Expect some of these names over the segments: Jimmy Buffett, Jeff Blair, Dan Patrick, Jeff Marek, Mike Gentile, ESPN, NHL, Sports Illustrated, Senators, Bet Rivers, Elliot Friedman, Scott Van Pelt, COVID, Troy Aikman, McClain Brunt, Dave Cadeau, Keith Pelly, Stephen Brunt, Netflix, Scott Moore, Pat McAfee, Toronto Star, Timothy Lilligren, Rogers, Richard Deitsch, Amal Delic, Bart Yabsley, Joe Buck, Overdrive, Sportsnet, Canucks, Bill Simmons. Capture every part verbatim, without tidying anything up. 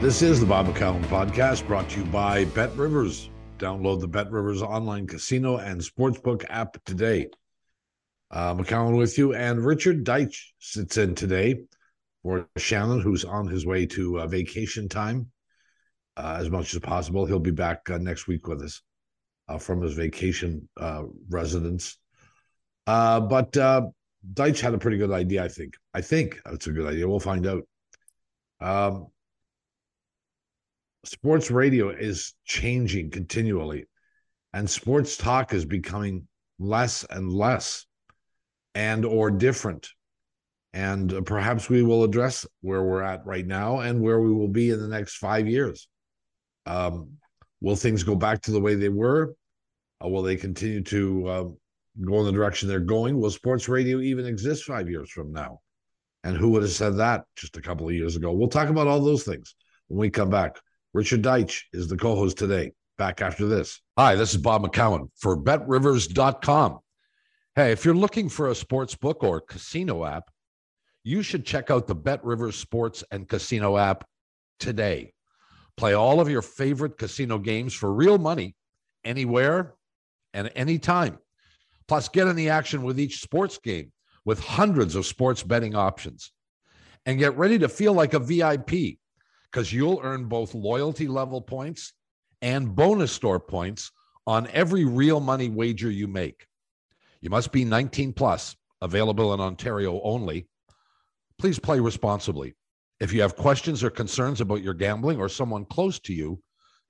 This is the Bob McCallum Podcast, brought to you by Bet Rivers. Download the Bet Rivers online casino and sportsbook app today. Uh, McCallum with you, and Richard Deitsch sits in today for Shannon, who's on his way to uh, vacation time uh, as much as possible. He'll be back uh, next week with us uh, from his vacation uh, residence. Uh, but uh, Deitsch had a pretty good idea, I think. I think it's a good idea. We'll find out. Um, sports radio is changing continually, and sports talk is becoming less and less and or different. And uh, perhaps we will address where we're at right now and where we will be in the next five years. Um, will things go back to the way they were? Uh, will they continue to uh, go in the direction they're going? Will sports radio even exist five years from now? And who would have said that just a couple of years ago? We'll talk about all those things when we come back. Richard Deitsch is the co-host today. Back after this. Hi, this is Bob McCallum for bet rivers dot com. Hey, if you're looking for a sports book or casino app, you should check out the Bet Rivers Sports and Casino app today. Play all of your favorite casino games for real money, anywhere and anytime. Plus, get in the action with each sports game with hundreds of sports betting options. And get ready to feel like a V I P, because you'll earn both loyalty level points and bonus store points on every real money wager you make. You must be nineteen plus, available in Ontario only. Please play responsibly. If you have questions or concerns about your gambling or someone close to you,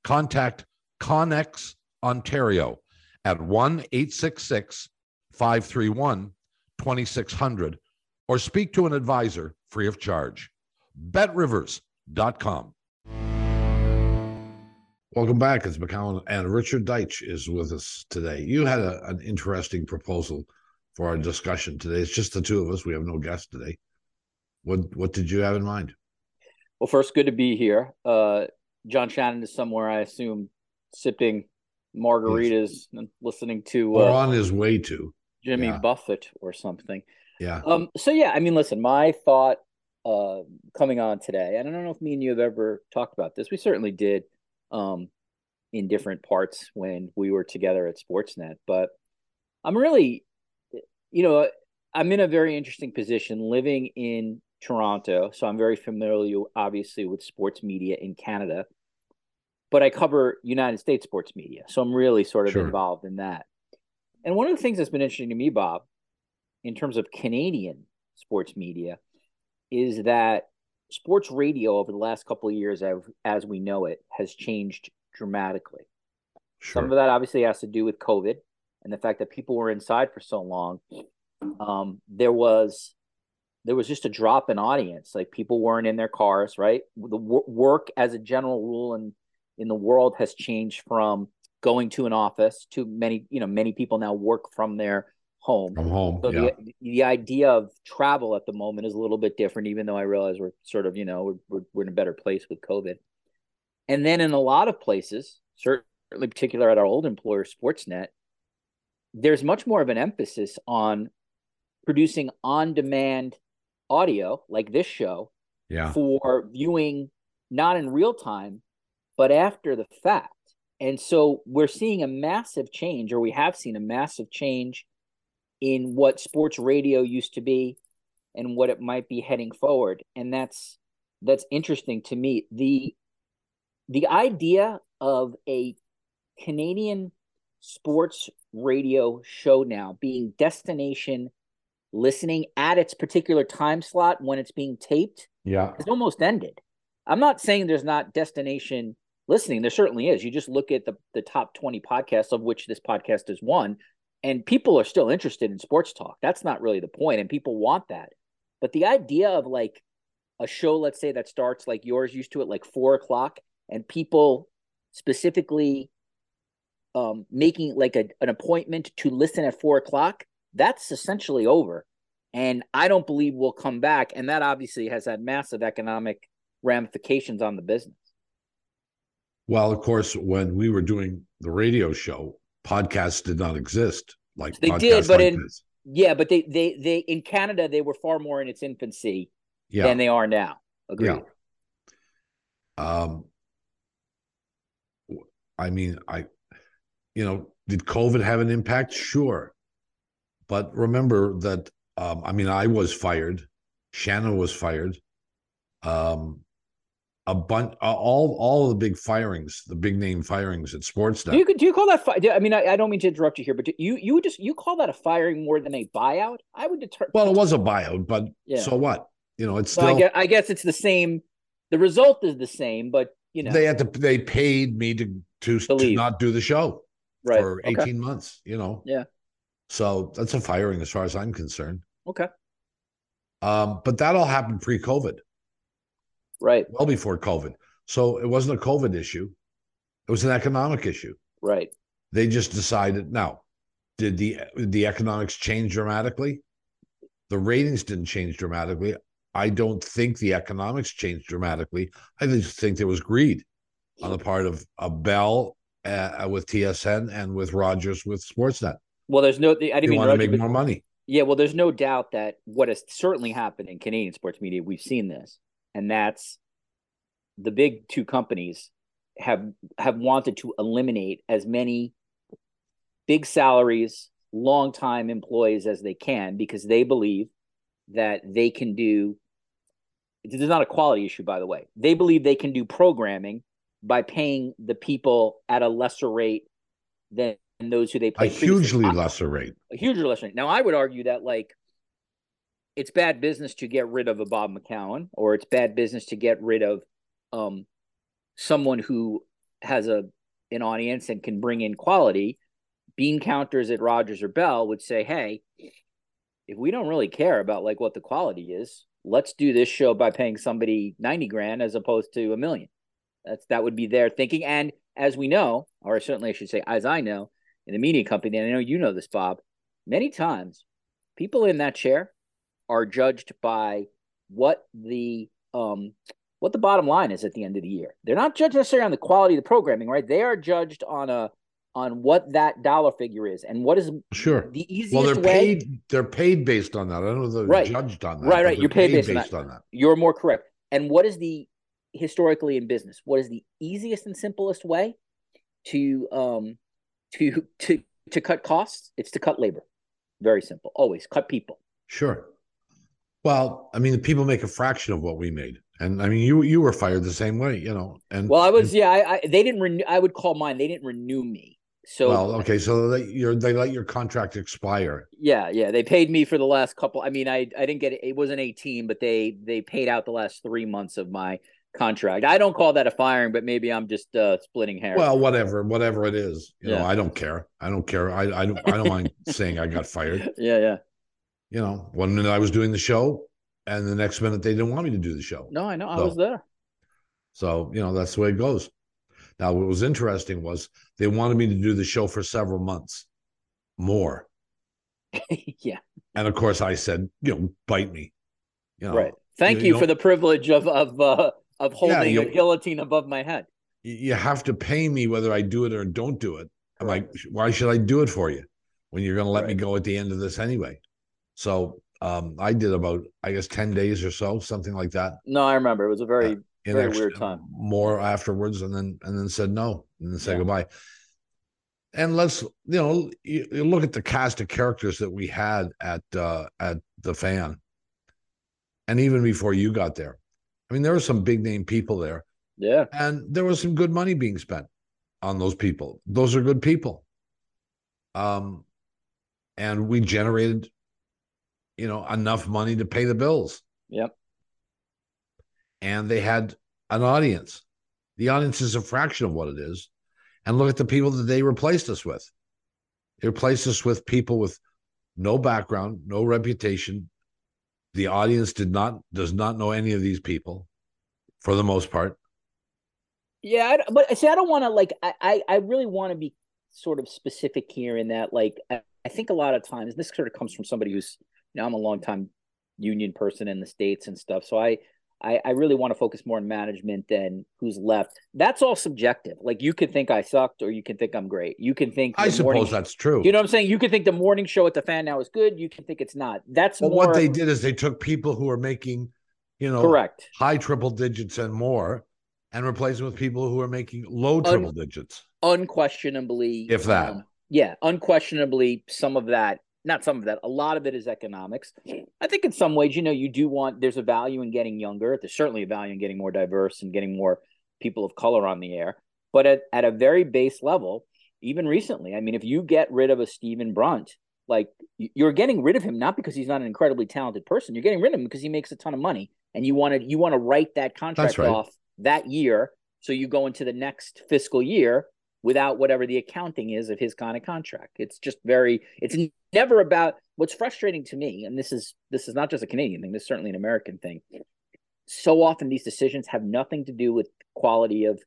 contact Connex Ontario at one eight six six, five three one, two six zero zero or speak to an advisor free of charge. bet rivers dot com. Welcome back. It's McCallum, and Richard Deitsch is with us today. You had a, an interesting proposal for our discussion today. It's just the two of us. We have no guests today. What what did you have in mind? Well, first, good to be here. Uh, John Shannon is somewhere, I assume, sipping margaritas yes. and listening to uh, or on his way to Jimmy yeah. Buffett or something. Yeah. Um. So yeah, I mean, listen, my thought. Uh, coming on today, and I don't know if me and you have ever talked about this. We certainly did um, in different parts when we were together at Sportsnet. But I'm really, you know, I'm in a very interesting position living in Toronto. So I'm very familiar, obviously, with sports media in Canada. But I cover United States sports media. So I'm really sort of sure. involved in that. And one of the things that's been interesting to me, Bob, in terms of Canadian sports media, is that sports radio over the last couple of years, as we know it, has changed dramatically. Sure. Some of that obviously has to do with COVID and the fact that people were inside for so long. Um, there was there was just a drop in audience. Like, people weren't in their cars, right? The wor- work as a general rule in, in the world has changed from going to an office to many, you know, many people now work from their home. From home. So yeah. the, the idea of travel at the moment is a little bit different, even though I realize we're sort of, you know, we're, we're in a better place with COVID. And then in a lot of places, certainly particular at our old employer, Sportsnet, there's much more of an emphasis on producing on-demand audio like this show yeah. for viewing, not in real time, but after the fact. And so we're seeing a massive change, or we have seen a massive change in what sports radio used to be and what it might be heading forward. And that's that's interesting to me. The the idea of a Canadian sports radio show now being destination listening at its particular time slot when it's being taped yeah. has almost ended. I'm not saying there's not destination listening. There certainly is. You just look at the, the top twenty podcasts, of which this podcast is one. And people are still interested in sports talk. That's not really the point, and people want that. But the idea of like a show, let's say, that starts like yours used to at like four o'clock, and people specifically um, making like a, an appointment to listen at four o'clock, that's essentially over. And I don't believe we'll come back. And that obviously has had massive economic ramifications on the business. Well, of course, when we were doing the radio show, podcasts did not exist. Like they did, but like in this. yeah, but they, they they in Canada they were far more in its infancy yeah. than they are now. Agreed. Yeah. Um, I mean, I, you know, did COVID have an impact? Sure. But remember that, um, I mean, I was fired. Shannon was fired. Um, a bunch, all all of the big firings, the big name firings at Sportsnet. Do you, do you call that? Fi- I mean, I, I don't mean to interrupt you here, but do you you just you call that a firing more than a buyout? I would deter. Well, it was a buyout, but yeah. So what? You know, it's. Well, still, I guess, I guess it's the same. The result is the same, but you know, they had to. They paid me to to, to not do the show right. for okay. eighteen months. You know, yeah. So that's a firing, as far as I'm concerned. Okay. Um, but that all happened pre-COVID. Right. Well before COVID. So it wasn't a COVID issue. It was an economic issue. Right. They just decided. Now, did the the economics change dramatically? The ratings didn't change dramatically. I don't think the economics changed dramatically. I just think there was greed on the part of, of Bell uh, with T S N and with Rogers with Sportsnet. Well, there's no. I didn't they mean want Roger, to make but, more money. Yeah, well, there's no doubt that what has certainly happened in Canadian sports media, we've seen this. And that's the big two companies have have wanted to eliminate as many big salaries, long-time employees as they can, because they believe that they can do – this is not a quality issue, by the way. They believe they can do programming by paying the people at a lesser rate than those who they play. A hugely I, lesser rate. A hugely lesser rate. Now, I would argue that, like, it's bad business to get rid of a Bob McCallum, or it's bad business to get rid of um, someone who has a an audience and can bring in quality. Bean counters at Rogers or Bell would say, hey, if we don't really care about like what the quality is, let's do this show by paying somebody ninety grand as opposed to a million. That's That would be their thinking. And as we know, or certainly I should say, as I know, in a media company, and I know you know this, Bob, many times people in that chair are judged by what the um, what the bottom line is at the end of the year. They're not judged necessarily on the quality of the programming, right? They are judged on a on what that dollar figure is and what is sure the easiest way. Well, they're way. paid. They're paid based on that. I don't know if they're right. judged on that. Right, right. You're paid, paid based, based on, that. on that. You're more correct. And what is the historically in business? What is the easiest and simplest way to um to to to cut costs? It's to cut labor. Very simple. Always cut people. Sure. Well, I mean, the people make a fraction of what we made, and I mean, you you were fired the same way, you know. And well, I was, and, yeah. I, I they didn't renew. I would call mine. They didn't renew me. So well, okay. So they your they let your contract expire. Yeah, yeah. They paid me for the last couple. I mean, I I didn't get it. It wasn't eighteen, but they they paid out the last three months of my contract. I don't call that a firing, but maybe I'm just uh, splitting hairs. Well, whatever, whatever it is, you yeah. know, I don't care. I don't care. I I don't I don't mind saying I got fired. Yeah, yeah. You know, one minute I was doing the show, and the next minute they didn't want me to do the show. No, I know. So, I was there. So, you know, that's the way it goes. Now, what was interesting was they wanted me to do the show for several months more. Yeah. And, of course, I said, you know, bite me. You know, right. Thank you, you, you for the privilege of of uh, of holding yeah, the guillotine above my head. You have to pay me whether I do it or don't do it. I'm right. like, why should I do it for you when you're going to let right. me go at the end of this anyway? So um, I did about, I guess, ten days or so, something like that. No, I remember. It was a very, uh, very extra, weird time. More afterwards, and then and then said no, and then said yeah. goodbye. And let's, you know, you, you look at the cast of characters that we had at uh, at the Fan. And even before you got there, I mean, there were some big name people there. Yeah. And there was some good money being spent on those people. Those are good people. Um, and we generated... you know, enough money to pay the bills. Yep. And they had an audience. The audience is a fraction of what it is. And look at the people that they replaced us with. They replaced us with people with no background, no reputation. The audience did not does not know any of these people for the most part. Yeah, I, but see, I don't want to, like, I, I really want to be sort of specific here in that, like, I, I think a lot of times, this sort of comes from somebody who's, you know, I'm a longtime union person in the States and stuff. So I, I, I really want to focus more on management than who's left. That's all subjective. Like, you could think I sucked, or you can think I'm great. You can think I suppose morning, that's true. You know what I'm saying? You can think the morning show at the Fan now is good. You can think it's not. That's well, more, what they did is they took people who are making, you know, correct. high triple digits and more, and replace them with people who are making low triple Un- digits. Unquestionably. If that. Um, yeah, unquestionably, some of that, not some of that, a lot of it is economics. I think in some ways, you know, you do want, there's a value in getting younger. There's certainly a value in getting more diverse and getting more people of color on the air. But at, at a very base level, even recently, I mean, if you get rid of a Stephen Brunt, like you're getting rid of him, not because he's not an incredibly talented person. You're getting rid of him because he makes a ton of money and you want to, you want to write that contract right. off that year. So you go into the next fiscal year without whatever the accounting is of his kind of contract. It's just very, it's never about what's frustrating to me. And this is, this is not just a Canadian thing. This is certainly an American thing. So often these decisions have nothing to do with quality of,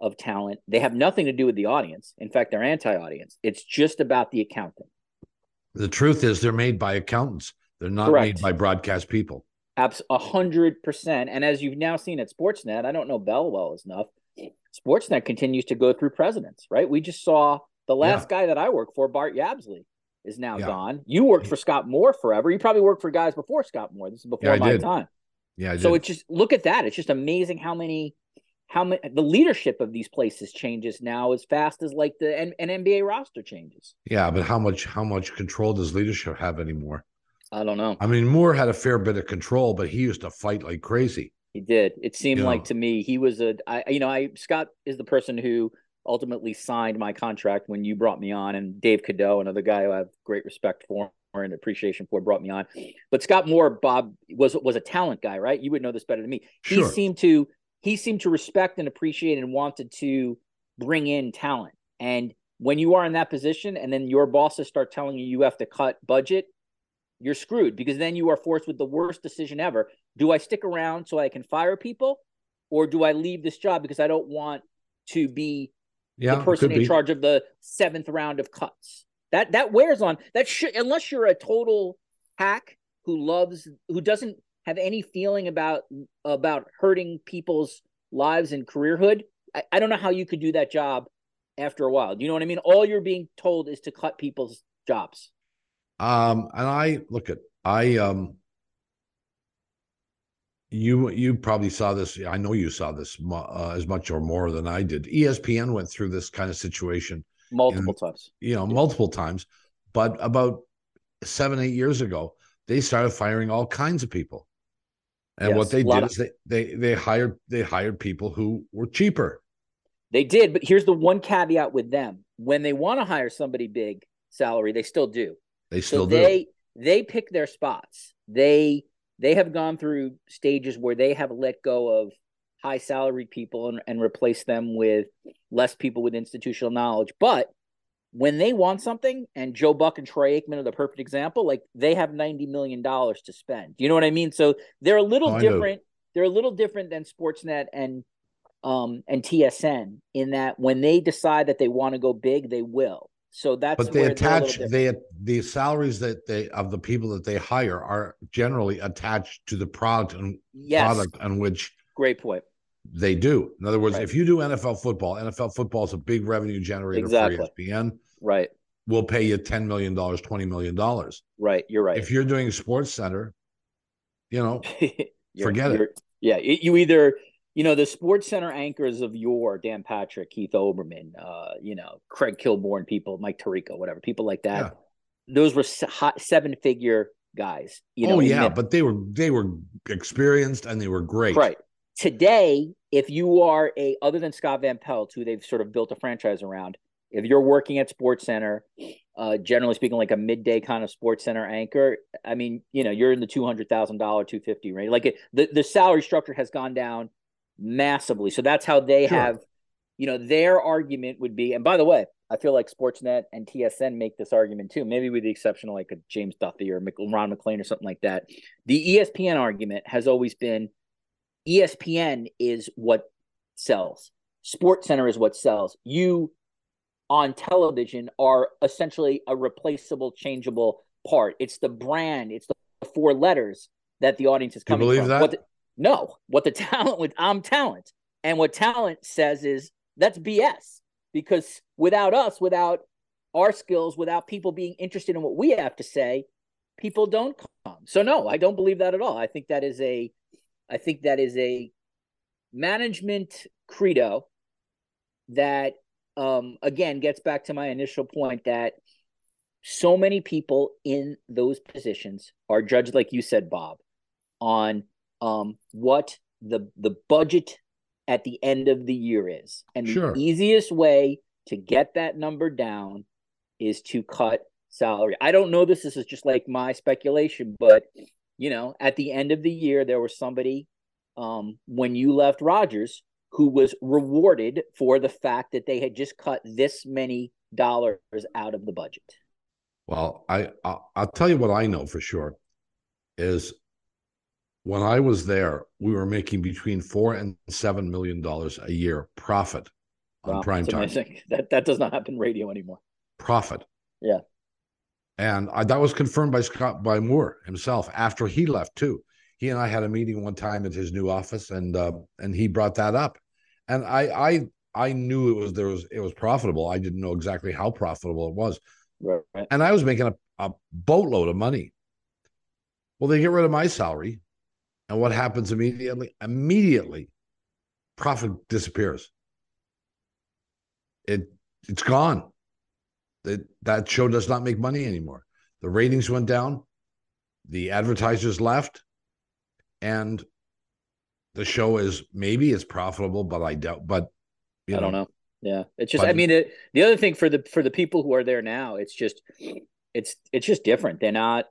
of talent. They have nothing to do with the audience. In fact, they're anti-audience. It's just about the accounting. The truth is they're made by accountants. They're not Correct. made by broadcast people. Abs- one hundred percent. And as you've now seen at Sportsnet, I don't know Bell well enough. Sportsnet continues to go through presidents, right? We just saw the last yeah. guy that I worked for, Bart Yabsley, is now yeah. gone. You worked for Scott Moore forever. You probably worked for guys before Scott Moore. This is before yeah, my did. time. Yeah, I so did. It's just, look at that. It's just amazing how many, how many, the leadership of these places changes now as fast as like the an, an N B A roster changes. Yeah, but how much, how much control does leadership have anymore? I don't know. I mean, Moore had a fair bit of control, but he used to fight like crazy. He did. It seemed yeah. like to me he was a, I, you know, I Scott is the person who ultimately signed my contract when you brought me on, and Dave Cadeau, another guy who I have great respect for and appreciation for, brought me on. But Scott Moore, Bob, was was a talent guy, right? You would know this better than me. Sure. He seemed to he seemed to respect and appreciate and wanted to bring in talent. And when you are in that position, and then your bosses start telling you you have to cut budget, you're screwed, because then you are forced with the worst decision ever. Do I stick around so I can fire people, or do I leave this job because I don't want to be yeah, the person in be. charge of the seventh round of cuts? That that wears on. That should, unless you're a total hack who loves, who doesn't have any feeling about about hurting people's lives and careerhood. I, I don't know how you could do that job after a while. Do you know what I mean? All you're being told is to cut people's jobs. Um, and I look at, I, um, you, you probably saw this. I know you saw this uh, as much or more than I did. E S P N went through this kind of situation multiple in, times, you know, yeah. multiple times, but about seven, eight years ago, they started firing all kinds of people. And yes, what they did of- is they, they, they hired, they hired people who were cheaper. They did. But here's the one caveat with them. When they want to hire somebody big salary, they still do. They still so do. They, they pick their spots. They they have gone through stages where they have let go of high salaried people and, and replaced them with less people with institutional knowledge. But when they want something, and Joe Buck and Troy Aikman are the perfect example, like they have ninety million dollars to spend. You know what I mean? So they're a little oh, different. They're a little different than Sportsnet and um and T S N in that when they decide that they want to go big, they will. So that's but they attach they the salaries that they of the people that they hire are generally attached to the product and yes. product on which great point they do. In other words, right. if you do N F L football, N F L football is a big revenue generator exactly. for E S P N. Right, we'll pay you ten million dollars, twenty million dollars. Right, you're right. If you're doing SportsCenter, you know, forget it. Yeah, it, you either. You know, the SportsCenter anchors of yore, Dan Patrick, Keith Olbermann, uh, you know, Craig Kilborn, people, Mike Tirico, whatever, people like that. Yeah. Those were hot seven-figure guys. You know, oh, yeah, that. But they were they were experienced and they were great. Right. Today, if you are a – other than Scott Van Pelt, who they've sort of built a franchise around, if you're working at SportsCenter, uh, generally speaking, like a midday kind of SportsCenter anchor, I mean, you know, you're in the two hundred thousand dollars, two hundred fifty thousand dollars range. Like it, the, the salary structure has gone down massively. So that's how they sure. have, you know, their argument would be, and by the way, I feel like Sportsnet and T S N make this argument too, maybe with the exception of like a James Duffy or Ron McLean or something like that. The E S P N argument has always been E S P N is what sells. SportsCenter is what sells. You on television are essentially a replaceable, changeable part. It's the brand. It's the four letters that the audience is coming from. You believe that? What the, No, what the talent with I'm talent, and what talent says is that's B S, because without us, without our skills, without people being interested in what we have to say, people don't come. So no, I don't believe that at all. I think that is a, I think that is a management credo that, um, again, gets back to my initial point that so many people in those positions are judged, like you said, Bob, on um, what the the budget at the end of the year is. And sure. the easiest way to get that number down is to cut salary. I don't know this. This is just like my speculation, but, you know, at the end of the year, there was somebody um, when you left Rogers who was rewarded for the fact that they had just cut this many dollars out of the budget. Well, I, I, I'll tell you what I know for sure is when I was there, we were making between four and seven million dollars a year profit on wow, prime time. That that does not happen radio anymore. Profit. Yeah. And I, that was confirmed by Scott by Moore himself after he left too. He and I had a meeting one time at his new office, and uh, and he brought that up, and I I I knew it was there was it was profitable. I didn't know exactly how profitable it was. Right, right. And I was making a, a boatload of money. Well, they get rid of my salary, and what happens immediately? Immediately, profit disappears. It it's gone. It, that show does not make money anymore. The ratings went down, the advertisers left, and the show is maybe it's profitable, but I doubt. But you I know. don't know. Yeah, it's just. But, I mean, it, the other thing for the for the people who are there now, it's just, it's it's just different. They're not,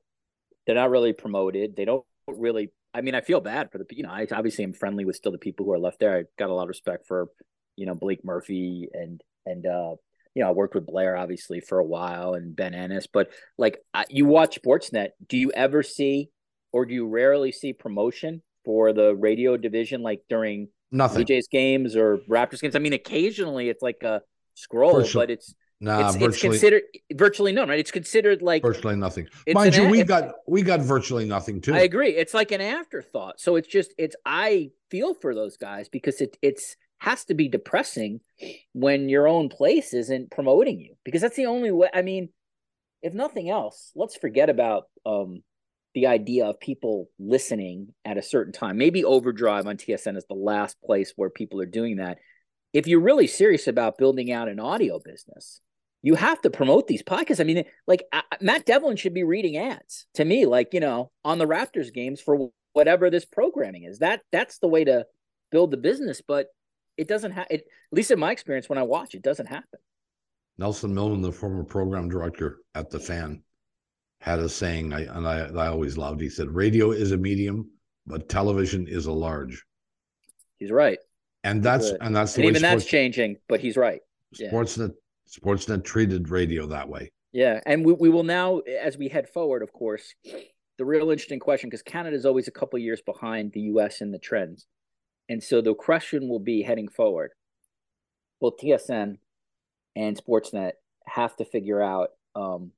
they're not really promoted. They don't really. I mean, I feel bad for the. You know, I obviously am friendly with still the people who are left there. I got a lot of respect for, you know, Blake Murphy and and uh, you know, I worked with Blair obviously for a while and Ben Ennis. But like, I, you watch Sportsnet, do you ever see or do you rarely see promotion for the radio division like during? Nothing. Blue Jays games or Raptors games. I mean, occasionally it's like a scroll, virtually, but it's nah, it's, it's considered virtually none, right? It's considered like virtually nothing. Mind you, we got we got virtually nothing too. I agree. It's like an afterthought. So it's just it's I feel for those guys because it it's has to be depressing when your own place isn't promoting you because that's the only way. I mean, if nothing else, let's forget about um. the idea of people listening at a certain time. Maybe Overdrive on T S N is the last place where people are doing that. If you're really serious about building out an audio business, you have to promote these podcasts. I mean, like I, Matt Devlin should be reading ads to me, like, you know, on the Raptors games for whatever this programming is. That that's the way to build the business, but it doesn't have, at least in my experience, when I watch, it doesn't happen. Nelson Milman, the former program director at The Fan, had a saying, I, and I, I always loved, he said, radio is a medium, but television is a large. He's right. And that's and that's the and way even sports, that's changing, but he's right. Yeah. Sportsnet, Sportsnet treated radio that way. Yeah, and we, we will now, as we head forward, of course, the real interesting question, because Canada is always a couple of years behind the U S in the trends. And so the question will be heading forward, well, T S N and Sportsnet have to figure out um,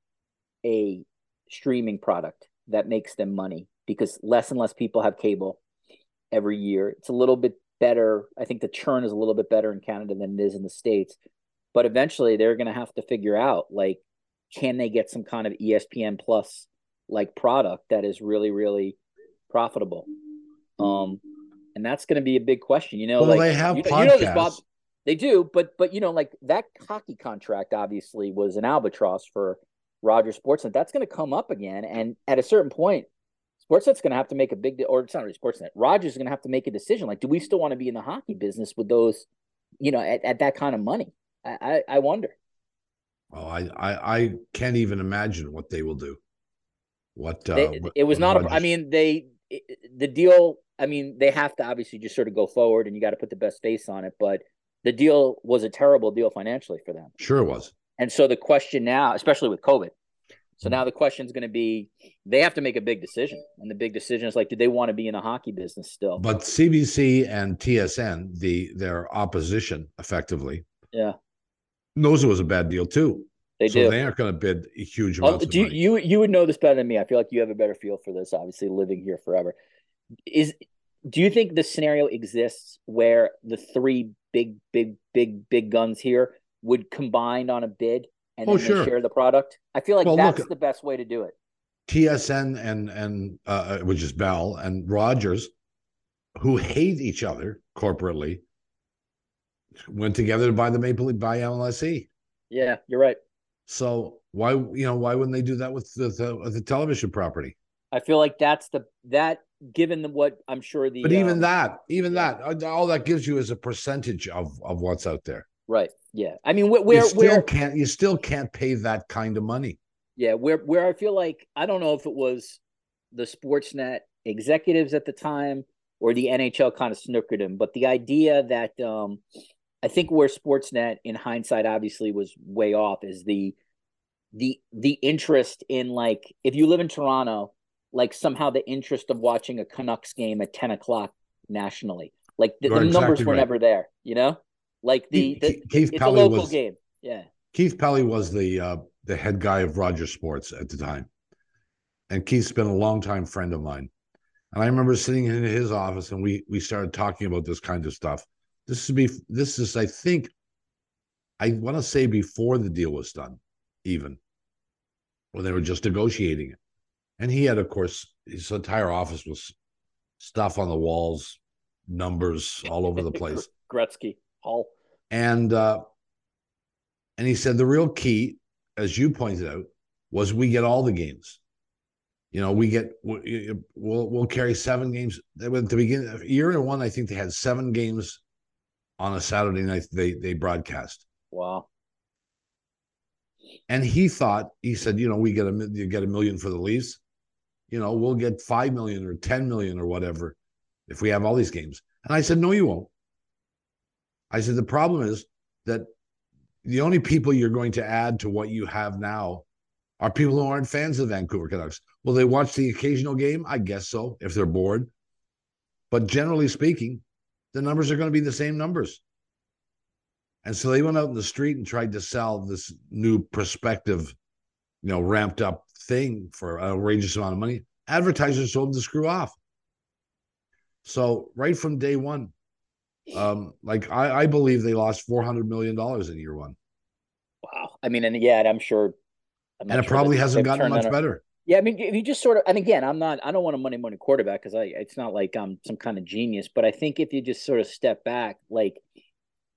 a streaming product that makes them money because less and less people have cable every year. It's a little bit better. I think the churn is a little bit better in Canada than it is in the States, but eventually they're going to have to figure out, like, can they get some kind of E S P N plus like product that is really, really profitable? Um, and that's going to be a big question, you know, well, like they have you know, podcasts. You know this, Bob, they do, but, but, you know, like that hockey contract obviously was an albatross for Rogers Sportsnet. That's going to come up again, and at a certain point, Sportsnet's going to have to make a big de- or it's not really Sportsnet. Rogers is going to have to make a decision. Like, do we still want to be in the hockey business with those, you know, at, at that kind of money? I, I, I wonder. Oh, I, I I can't even imagine what they will do. What uh, they, it was not. Rogers... A, I mean, they it, the deal. I mean, they have to obviously just sort of go forward, and you got to put the best face on it. But the deal was a terrible deal financially for them. Sure, it was. And so the question now, especially with COVID, so now the question is going to be, they have to make a big decision. And the big decision is like, do they want to be in the hockey business still? But C B C and T S N, the their opposition effectively, yeah, knows it was a bad deal too. They so do. They aren't going to bid huge amounts oh, do of money. You, you would know this better than me. I feel like you have a better feel for this, obviously, living here forever. Is Do you think the scenario exists where the three big, big, big, big guns here would combine on a bid and oh, then sure. share the product? I feel like well, that's look, the best way to do it. T S N and, and uh, which is Bell, and Rogers, who hate each other corporately, went together to buy the Maple Leaf, buy M L S E. Yeah, you're right. So why, you know, why wouldn't they do that with the, the, the television property? I feel like that's the, that given the, what I'm sure the, but even um, that, even yeah. that, all that gives you is a percentage of, of what's out there. Right. Yeah. I mean, where, where, you still where, can't, you still can't pay that kind of money. Yeah. Where, where I feel like, I don't know if it was the Sportsnet executives at the time or the N H L kind of snookered him, but the idea that, um, I think where Sportsnet in hindsight obviously was way off is the the the interest in, like, if you live in Toronto, like somehow the interest of watching a Canucks game at ten o'clock nationally, like the, the exactly numbers were right. never there, you know, like the, the Keith it's Pelly a local was, game. Yeah. Keith Pelly was the, uh, the head guy of Rogers Sports at the time. And Keith's been a longtime friend of mine. And I remember sitting in his office and we, we started talking about this kind of stuff. This is, be, this is, I think, I want to say before the deal was done, even, when they were just negotiating it. And he had, of course, his entire office was stuff on the walls, numbers all over the place. Gretzky, Hall. And, uh, and he said the real key, as you pointed out, was we get all the games. You know, we get, we'll, we'll carry seven games. At the beginning of year one, I think they had seven games on a Saturday night they, they broadcast. Wow. And he thought, he said, you know, we get a, you get a million for the Leafs. You know, we'll get five million or ten million or whatever if we have all these games. And I said, no, you won't. I said, the problem is that the only people you're going to add to what you have now are people who aren't fans of the Vancouver Canucks. Will they watch the occasional game? I guess so, if they're bored. But generally speaking, the numbers are going to be the same numbers. And so they went out in the street and tried to sell this new prospective, you know, ramped up thing for an outrageous amount of money. Advertisers told them to screw off. So right from day one, um, like I, I believe they lost four hundred million dollars in year one. Wow. I mean, and yeah, I'm sure. I'm and it sure probably hasn't gotten much better. Yeah, I mean, if you just sort of, and again, I'm not, I don't want a money, money quarterback because I, it's not like I'm some kind of genius, but I think if you just sort of step back, like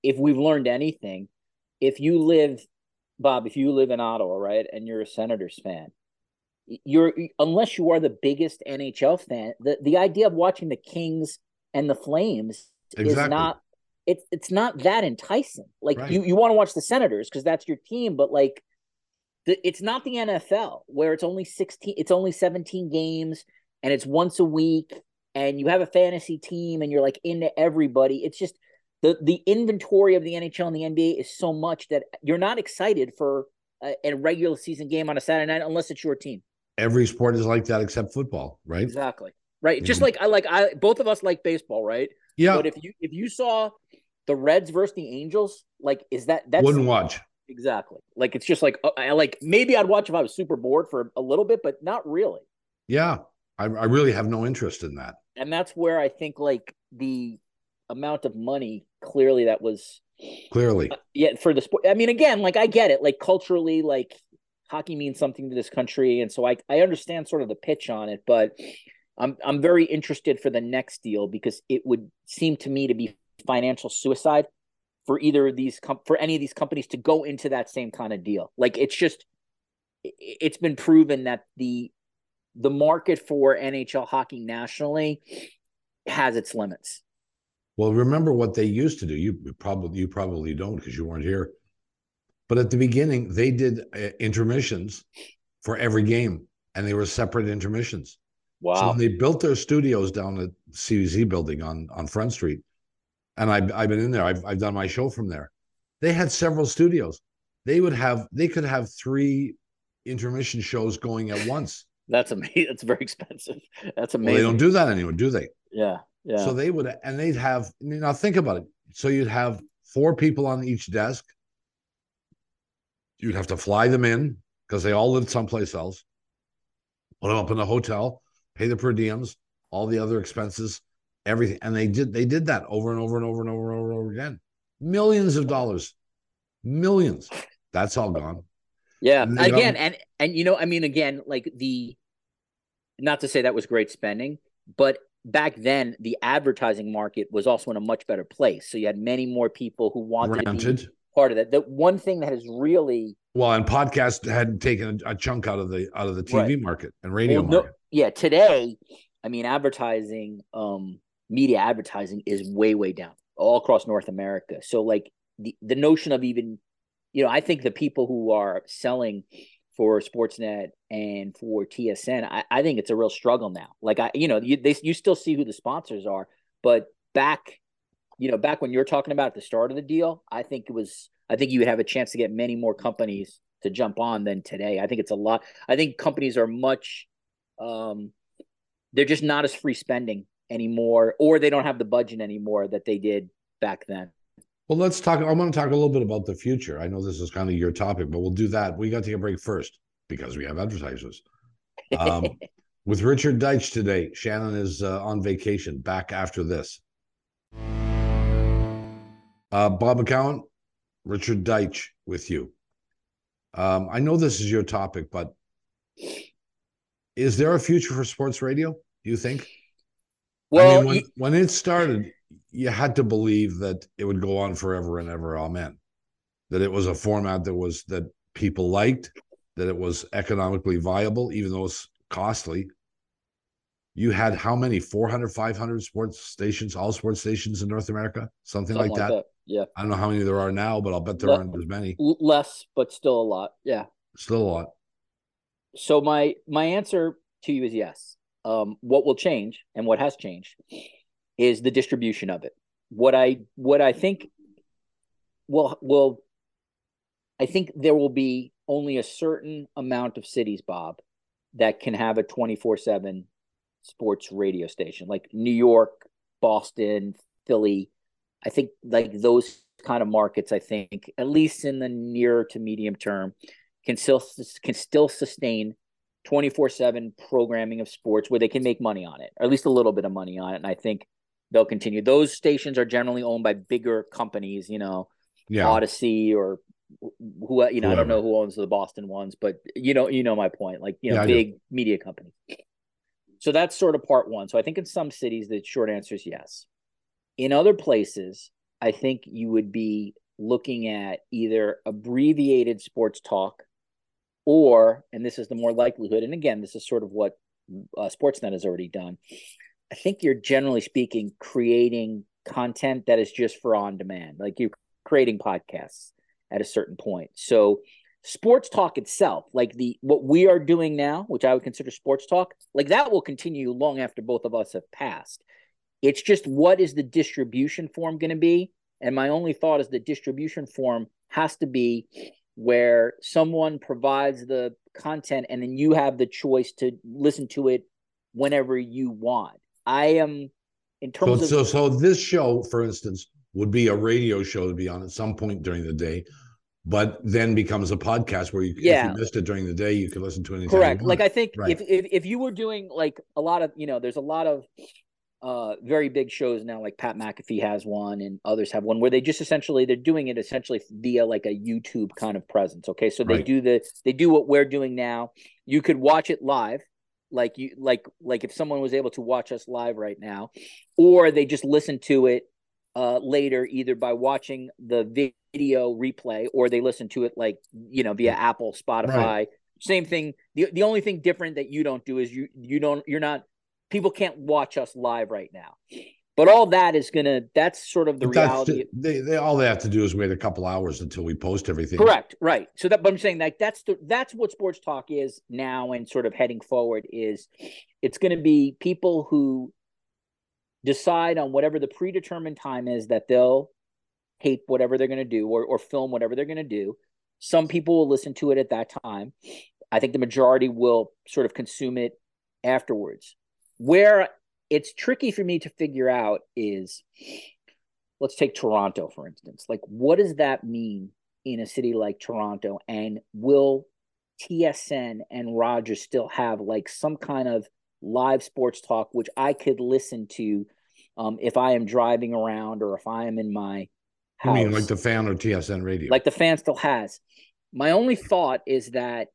if we've learned anything, if you live, Bob, if you live in Ottawa, right, and you're a Senators fan, you're, unless you are the biggest N H L fan, the, the idea of watching the Kings and the Flames exactly. is not, it's, it's not that enticing. Like right. you, you want to watch the Senators because that's your team, but like, it's not the N F L where it's only sixteen, it's only seventeen games and it's once a week and you have a fantasy team and you're like into everybody. It's just the, the inventory of the N H L and the N B A is so much that you're not excited for a, a regular season game on a Saturday night unless it's your team. Every sport is like that except football, right? Exactly. Right. Mm-hmm. Just like I like I both of us like baseball, right? Yeah. But if you if you saw the Reds versus the Angels, like is that that's wouldn't watch. Exactly. Like, it's just like, I like, maybe I'd watch if I was super bored for a little bit, but not really. Yeah. I, I really have no interest in that. And that's where I think like the amount of money clearly that was clearly uh, yeah for the sport. I mean, again, like I get it, like culturally, like hockey means something to this country. And so I, I understand sort of the pitch on it, but I'm, I'm very interested for the next deal because it would seem to me to be financial suicide for either of these, com- for any of these companies to go into that same kind of deal. Like it's just, it's been proven that the, the market for N H L hockey nationally has its limits. Well, remember what they used to do. You probably, you probably don't because you weren't here, but at the beginning they did uh, intermissions for every game and they were separate intermissions. Wow. So they built their studios down at C B C building on, on Front Street. And I've, I've been in there. I've, I've done my show from there. They had several studios. They would have, they could have three intermission shows going at once. That's amazing. That's very expensive. That's amazing. Well, they don't do that anymore, do they? Yeah. Yeah. So they would, and they'd have, you know, think about it. So you'd have four people on each desk. You'd have to fly them in because they all lived someplace else. Put them up in a hotel, pay the per diems, all the other expenses. Everything. And they did they did that over and over and over and over and over, and over again. Millions of dollars. Millions. That's all gone. Yeah. And again, don't... and and you know, I mean, again, like the not to say that was great spending, but back then the advertising market was also in a much better place. So you had many more people who wanted Granted. to be part of that. The one thing that has really well, and podcasts had taken a chunk out of the out of the T V right. market and radio well, market. No, yeah, today, I mean, advertising, um, media advertising is way way down all across North America. So like the the notion of even, you know, I think the people who are selling for Sportsnet and for T S N, I, I think it's a real struggle now. Like I, you know, you they you still see who the sponsors are, but back, you know, back when you're talking about at the start of the deal, I think it was, I think you would have a chance to get many more companies to jump on than today. I think it's a lot. I think companies are much, um, they're just not as free spending anymore, or they don't have the budget anymore that they did back then. Well, let's talk. I want to talk a little bit about the future. I know this is kind of your topic, but we'll do that. We got to take a break first because we have advertisers. Um, with Richard Deitsch today, Shannon is uh, on vacation. Back after this. Uh, Bob McCallum, Richard Deitsch with you. Um, I know this is your topic, but is there a future for sports radio, do you think? Well, I mean, when, you- when it started, you had to believe that it would go on forever and ever, amen. That it was a format that was that people liked, that it was economically viable, even though it's costly. You had how many, four hundred, five hundred sports stations, all sports stations in North America? Something, Something like, like that. that. Yeah. I don't know how many there are now, but I'll bet there Le- aren't as many. Less, but still a lot. Yeah. Still a lot. So my my answer to you is yes. Um, what will change and what has changed is the distribution of it. What I what I think will will I think there will be only a certain amount of cities, Bob, that can have a twenty-four seven sports radio station, like New York, Boston, Philly. I think like those kind of markets, I think, at least in the near to medium term, can still can still sustain twenty-four seven programming of sports where they can make money on it, or at least a little bit of money on it. And I think they'll continue. Those stations are generally owned by bigger companies, you know, yeah. Odyssey or who, you know, Whoever. I don't know who owns the Boston ones, but you know, you know my point, like, you know, yeah, big media companies. So that's sort of part one. So I think in some cities, the short answer is yes. In other places, I think you would be looking at either abbreviated sports talk or, and this is the more likelihood, and again, this is sort of what uh, Sportsnet has already done, I think you're generally speaking creating content that is just for on demand. Like you're creating podcasts at a certain point. So sports talk itself, like the what we are doing now, which I would consider sports talk, like that will continue long after both of us have passed. It's just what is the distribution form going to be? And my only thought is the distribution form has to be where someone provides the content and then you have the choice to listen to it whenever you want. I am in terms so, of so, so this show, for instance, would be a radio show to be on at some point during the day, but then becomes a podcast where you, yeah. if you missed it during the day, you could listen to anything. Correct. Like I think right. if, if if you were doing like a lot of, you know, there's a lot of uh, very big shows now, like Pat McAfee has one and others have one where they just essentially, they're doing it essentially via like a YouTube kind of presence. Okay. So they right. do the, they do what we're doing now. You could watch it live. Like you, like, like if someone was able to watch us live right now, or they just listen to it uh, later, either by watching the video replay, or they listen to it like, you know, via Apple, Spotify, right. same thing. The the only thing different that you don't do is you, you don't, you're not, people can't watch us live right now, but all that is going to, that's sort of the reality. The, they, they, all they have to do is wait a couple hours until we post everything. Correct. Right. So that, but I'm saying like, that's the, that's what sports talk is now. And sort of heading forward is it's going to be people who decide on whatever the predetermined time is that they'll tape whatever they're going to do or, or film whatever they're going to do. Some people will listen to it at that time. I think the majority will sort of consume it afterwards. Where it's tricky for me to figure out is, let's take Toronto, for instance. Like, what does that mean in a city like Toronto? And will T S N and Rogers still have like some kind of live sports talk, which I could listen to um, if I am driving around or if I am in my house? I mean, like the fan or T S N radio? Like the fan still has. My only thought is that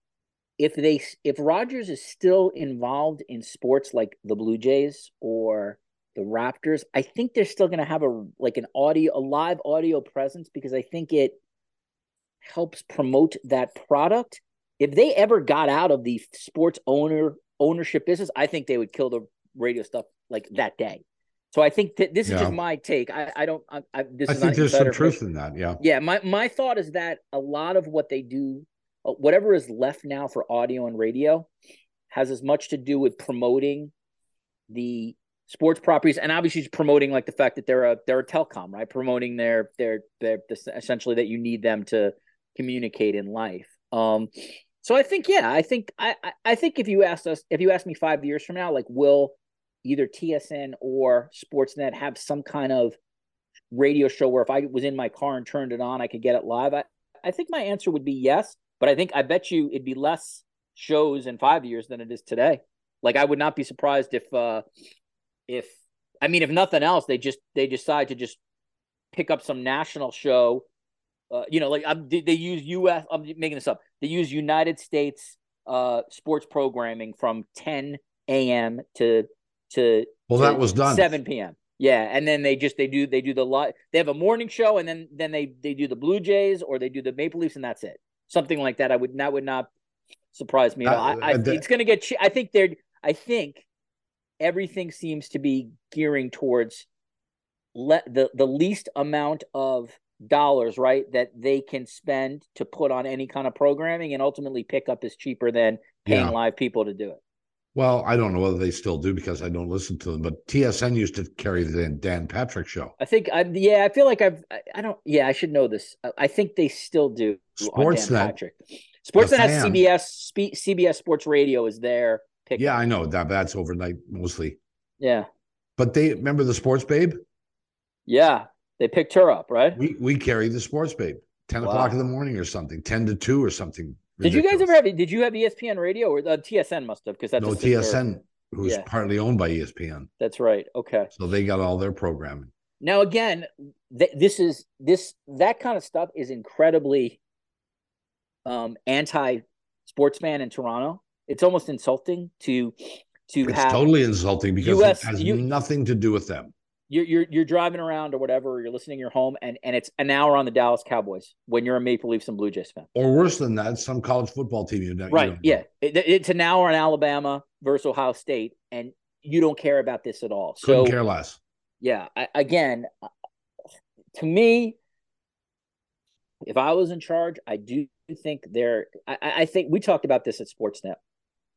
if they if Rogers is still involved in sports like the Blue Jays or the Raptors, I think they're still going to have a like an audio a live audio presence, because I think it helps promote that product. If they ever got out of the sports owner ownership business, I think they would kill the radio stuff like that day. So I think that this is yeah. just my take. I, I don't. I, I, this I is think not there's some truth in that. Yeah. Yeah. My my thought is that a lot of what they do, whatever is left now for audio and radio, has as much to do with promoting the sports properties, and obviously promoting like the fact that they're a they're a telecom, right? Promoting their their their essentially that you need them to communicate in life. Um. So I think yeah, I think I I think if you asked us, if you asked me five years from now, like will either T S N or Sportsnet have some kind of radio show where if I was in my car and turned it on, I could get it live? I, I think my answer would be yes, but I think I bet you it'd be less shows in five years than it is today. Like I would not be surprised if, uh, if I mean, if nothing else, they just they decide to just pick up some national show. Uh, you know, like I'm, they use U S. I'm making this up. They use United States uh, sports programming from ten a.m. to to well, that was done seven p.m. Yeah, and then they just they do they do the lot. They have a morning show, and then then they they do the Blue Jays or they do the Maple Leafs, and that's it. Something like that. I would that would not surprise me. Uh, I, I, that, it's going to get. I think they're. I think everything seems to be gearing towards le- the the least amount of dollars, right, that they can spend to put on any kind of programming, and ultimately pick up is cheaper than paying yeah. live people to do it. Well, I don't know whether they still do because I don't listen to them, but T S N used to carry the Dan Patrick show. I think, I, yeah, I feel like I've, I, I don't, yeah, I should know this. I, I think they still do Sportsnet, Dan Patrick. Sportsnet has C B S, C B S Sports Radio is their pick. Yeah, I know that that's overnight mostly. Yeah. But they, remember the Sports Babe? Yeah, they picked her up, right? We we carried the Sports Babe, ten wow. o'clock in the morning or something, ten to two or something. Ridiculous. Did you guys ever have? Did you have E S P N Radio or uh, T S N must have, because that's no T S N, who's yeah. partly owned by E S P N. That's right. Okay, so they got all their programming. Now again, th- this is this that kind of stuff is incredibly um, anti-sports fan in Toronto. It's almost insulting to to it's have totally insulting because U S, it has you, nothing to do with them. You're, you're you're driving around or whatever, or you're listening in your home, and, and it's an hour on the Dallas Cowboys when you're a Maple Leafs and Blue Jays fan. Or worse than that, some college football team. You don't, right, you don't yeah. It, it's an hour on Alabama versus Ohio State, and you don't care about this at all. Couldn't so, care less. Yeah, I, again, to me, if I was in charge, I do think there – I think we talked about this at Sportsnet.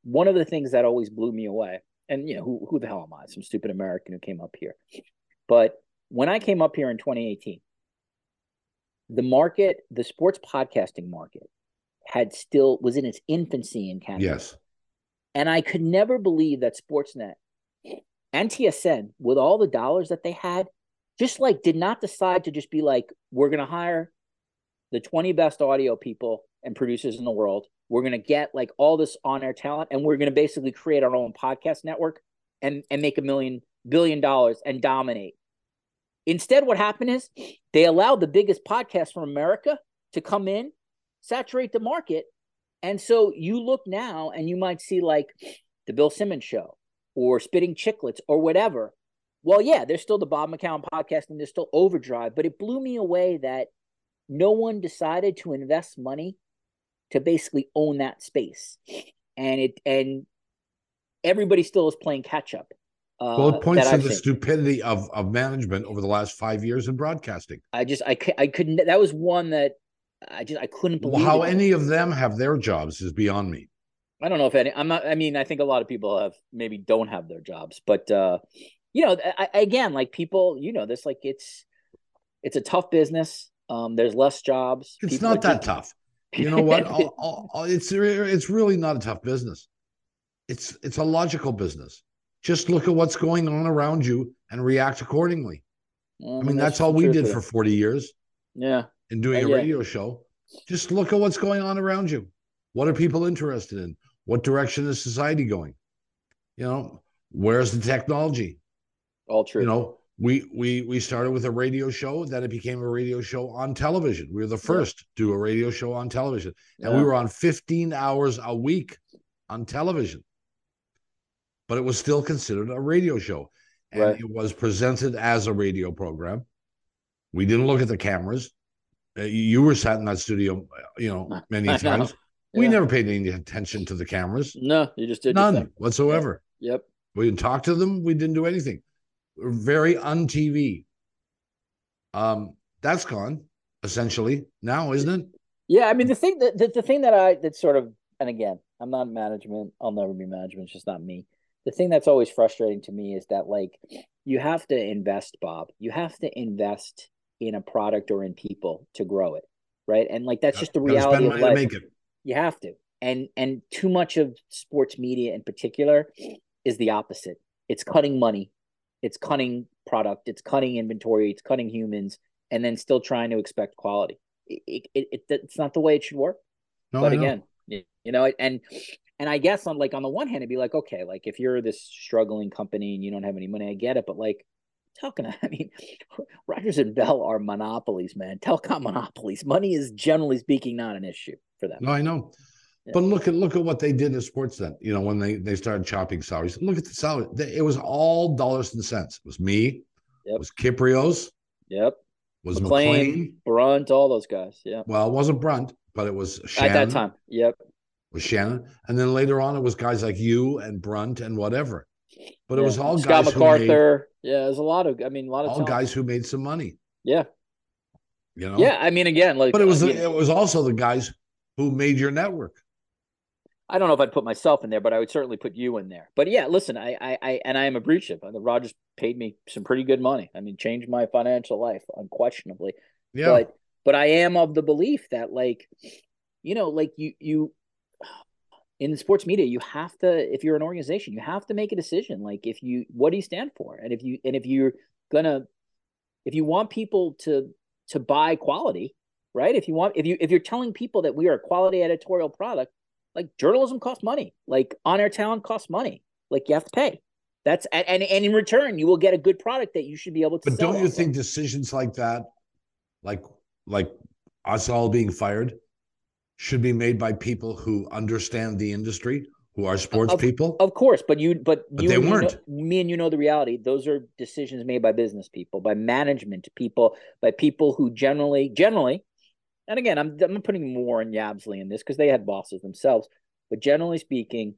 One of the things that always blew me away, and, you know, who, who the hell am I? Some stupid American who came up here. But when I came up here in twenty eighteen, the market, the sports podcasting market had still was in its infancy in Canada. Yes. And I could never believe that Sportsnet and T S N, with all the dollars that they had, just like did not decide to just be like, we're going to hire the twenty best audio people and producers in the world. We're going to get like all this on-air talent, and we're going to basically create our own podcast network and, and make a million billion dollars and dominate. Instead, what happened is they allowed the biggest podcasts from America to come in, saturate the market. And so you look now and you might see like the Bill Simmons show or Spitting Chicklets or whatever. Well, yeah, there's still the Bob McCallum podcast and there's still Overdrive, but it blew me away that no one decided to invest money to basically own that space. And it and everybody still is playing catch up. Uh, well, it points to the think. stupidity of, of management over the last five years in broadcasting. I just, I, I couldn't, that was one that I just, I couldn't believe. Well, how it. any of them have their jobs is beyond me. I don't know if any, I'm not, I mean, I think a lot of people have, maybe don't have their jobs, but, uh, you know, I, again, like people, you know, this, like it's, it's a tough business. Um, there's less jobs. It's people not that just, tough. You know what? I'll, I'll, I'll, it's, it's really not a tough business. It's, it's a logical business. Just look at what's going on around you and react accordingly. Um, I mean, that's, that's all we did for forty years. Yeah. In doing uh, a yeah. radio show. Just look at what's going on around you. What are people interested in? What direction is society going? You know, where's the technology? All true. You know, we we we started with a radio show, then it became a radio show on television. We were the first yeah. to do a radio show on television, and yeah. we were on fifteen hours a week on television, but it was still considered a radio show, and right. it was presented as a radio program. We didn't look at the cameras. Uh, you were sat in that studio, you know, many times. Know. Yeah. We never paid any attention to the cameras. No, you just did none whatsoever. Yep. We didn't talk to them. We didn't do anything. We're very un-T V. Um, that's gone essentially now, isn't it? Yeah, I mean the thing that the, the thing that I that sort of, and again, I'm not management. I'll never be management. It's just not me. The thing that's always frustrating to me is that, like, you have to invest, Bob. You have to invest in a product or in people to grow it, right? And like that's just the reality of life. You have to, and and too much of sports media in particular is the opposite. It's cutting money, it's cutting product, it's cutting inventory, it's cutting humans, and then still trying to expect quality. It, it, it it's not the way it should work. No, but again, you know, and and I guess on like on the one hand, it'd be like, okay, like if you're this struggling company and you don't have any money, I get it, but like. Talking to, I mean, Rogers and Bell are monopolies, man. Telecom monopolies. Money is generally speaking not an issue for them. No, I know, yeah. But look at look at what they did at Sportsnet. You know, when they they started chopping salaries. Look at the salary. They, it was all dollars and cents. It was me. Yep. It was Kypreos. Yep. Was McClain, Brunt, all those guys. Yeah. Well, it wasn't Brunt, but it was Shannon. At that time. Yep. It was Shannon, and then later on, it was guys like you and Brunt and whatever. But it yeah. was all Scott guys MacArthur. Who made, yeah, there's a lot of. I mean, a lot of all talent. Guys who made some money. Yeah, you know. Yeah, I mean, again, like, but it was I mean, it was also the guys who made your network. I don't know if I'd put myself in there, but I would certainly put you in there. But yeah, listen, I, I, I and I am a breach of. The Rogers paid me some pretty good money. I mean, changed my financial life unquestionably. Yeah, but but I am of the belief that, like, you know, like you you. in the sports media, you have to, if you're an organization, you have to make a decision. Like if you, what do you stand for? And if you, and if you're gonna, if you want people to, to buy quality, right? If you want, if you, if you're telling people that we are a quality editorial product, like journalism costs money, like on-air talent costs money, like you have to pay. That's, and, and in return, you will get a good product that you should be able to but sell. But don't you think decisions like that, like, like us all being fired, should be made by people who understand the industry, who are sports of, people? Of course, but you but, but you, they weren't. You know, me and you know the reality. Those are decisions made by business people, by management people, by people who generally, generally, and again, I'm I'm putting Moore and Yabsley in this because they had bosses themselves, but generally speaking.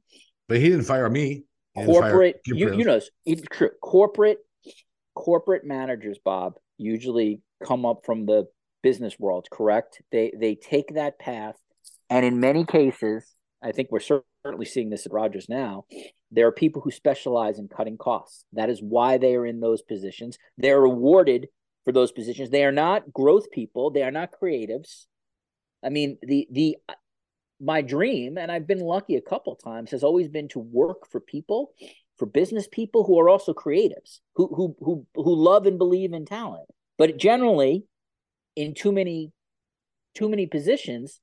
But he didn't fire me. Didn't corporate, fire you, you know, it's true. Corporate, corporate managers, Bob, usually come up from the business world, correct? They They take that path. And in many cases, I think we're certainly seeing this at Rogers now, there are people who specialize in cutting costs. That is why they are in those positions. They're rewarded for those positions. They are not growth people. They are not creatives. I mean, the the my dream, and I've been lucky a couple of times, has always been to work for people, for business people who are also creatives, who who who who love and believe in talent. But generally, in too many too many positions,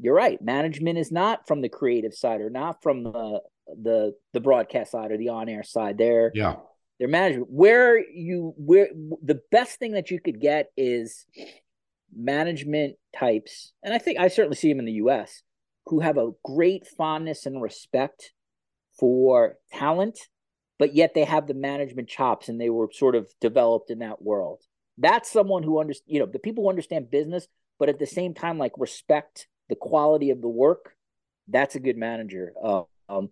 you're right. Management is not from the creative side, or not from the the, the broadcast side or the on-air side. They're yeah. They're management. Where you where the best thing that you could get is management types, and I think I certainly see them in the U S who have a great fondness and respect for talent, but yet they have the management chops, and they were sort of developed in that world. That's someone who understands. You know, the people who understand business, but at the same time, like respect the quality of the work. That's a good manager. Uh, um,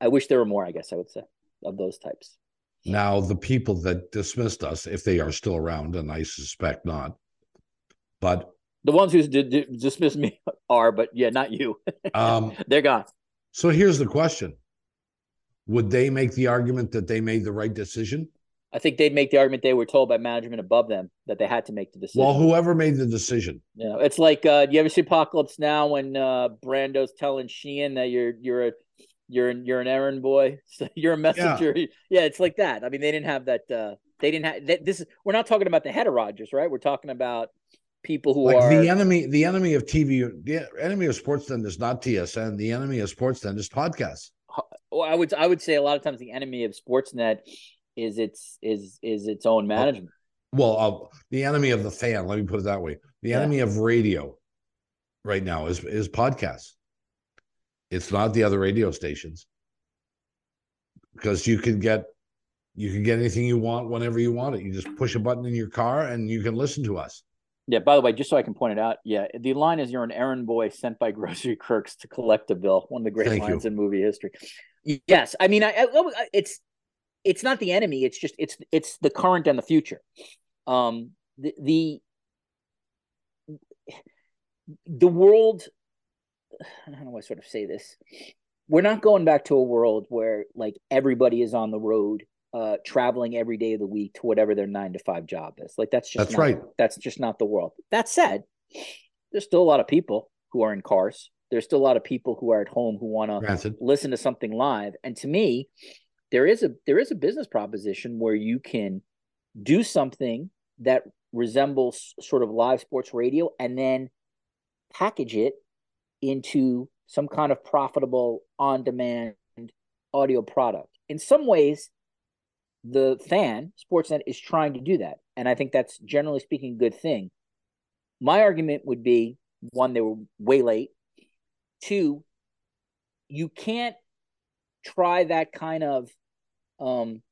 I wish there were more, I guess I would say, of those types. Now, the people that dismissed us, if they are still around, and I suspect not, but... The ones who d- d- dismissed me are, but yeah, not you. um, They're gone. So here's the question. Would they make the argument that they made the right decision? I think they'd make the argument they were told by management above them that they had to make the decision. Well, whoever made the decision. You know, it's like, uh, do you ever see Apocalypse Now when uh, Brando's telling Sheehan that you're you're a you're an, you're an errand boy, so you're a messenger. Yeah. yeah, it's like that. I mean, they didn't have that. Uh, they didn't have that. This is we're not talking about the head of Rogers, right? We're talking about people who like are the enemy. The enemy of T V, the enemy of Sportsnet is not T S N. The enemy of Sportsnet is podcasts. Well, I would I would say a lot of times the enemy of Sportsnet is its is is its own management. Well, uh, the enemy of the fan, let me put it that way. The yeah. enemy of radio right now is is podcasts. It's not the other radio stations, because you can get you can get anything you want whenever you want it. You just push a button in your car and you can listen to us. Yeah, by the way, just so I can point it out, yeah, the line is, "You're an errand boy sent by grocery clerks to collect a bill." One of the great Thank lines you. in movie history. Yes, I mean, I, I, it's it's not the enemy. It's just it's it's the current and the future. Um, the the the world. I don't know how I sort of say this. We're not going back to a world where like everybody is on the road, uh, traveling every day of the week to whatever their nine to five job is. Like that's just that's not, right. That's just not the world. That said, there's still a lot of people who are in cars. There's still a lot of people who are at home who want to listen to something live. And to me, there is a there is a business proposition where you can do something that resembles sort of live sports radio and then package it into some kind of profitable on-demand audio product. In some ways, the fan, Sportsnet, is trying to do that. And I think that's, generally speaking, a good thing. My argument would be, one, they were way late. Two, you can't try that kind of um,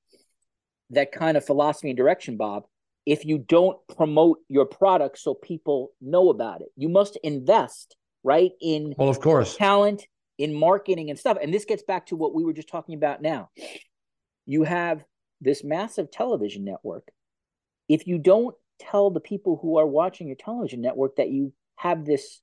that kind of philosophy and direction, Bob, if you don't promote your product so people know about it. You must invest, right, in well, of course. talent, in marketing and stuff. And this gets back to what we were just talking about now. You have this massive television network. If you don't tell the people who are watching your television network that you have this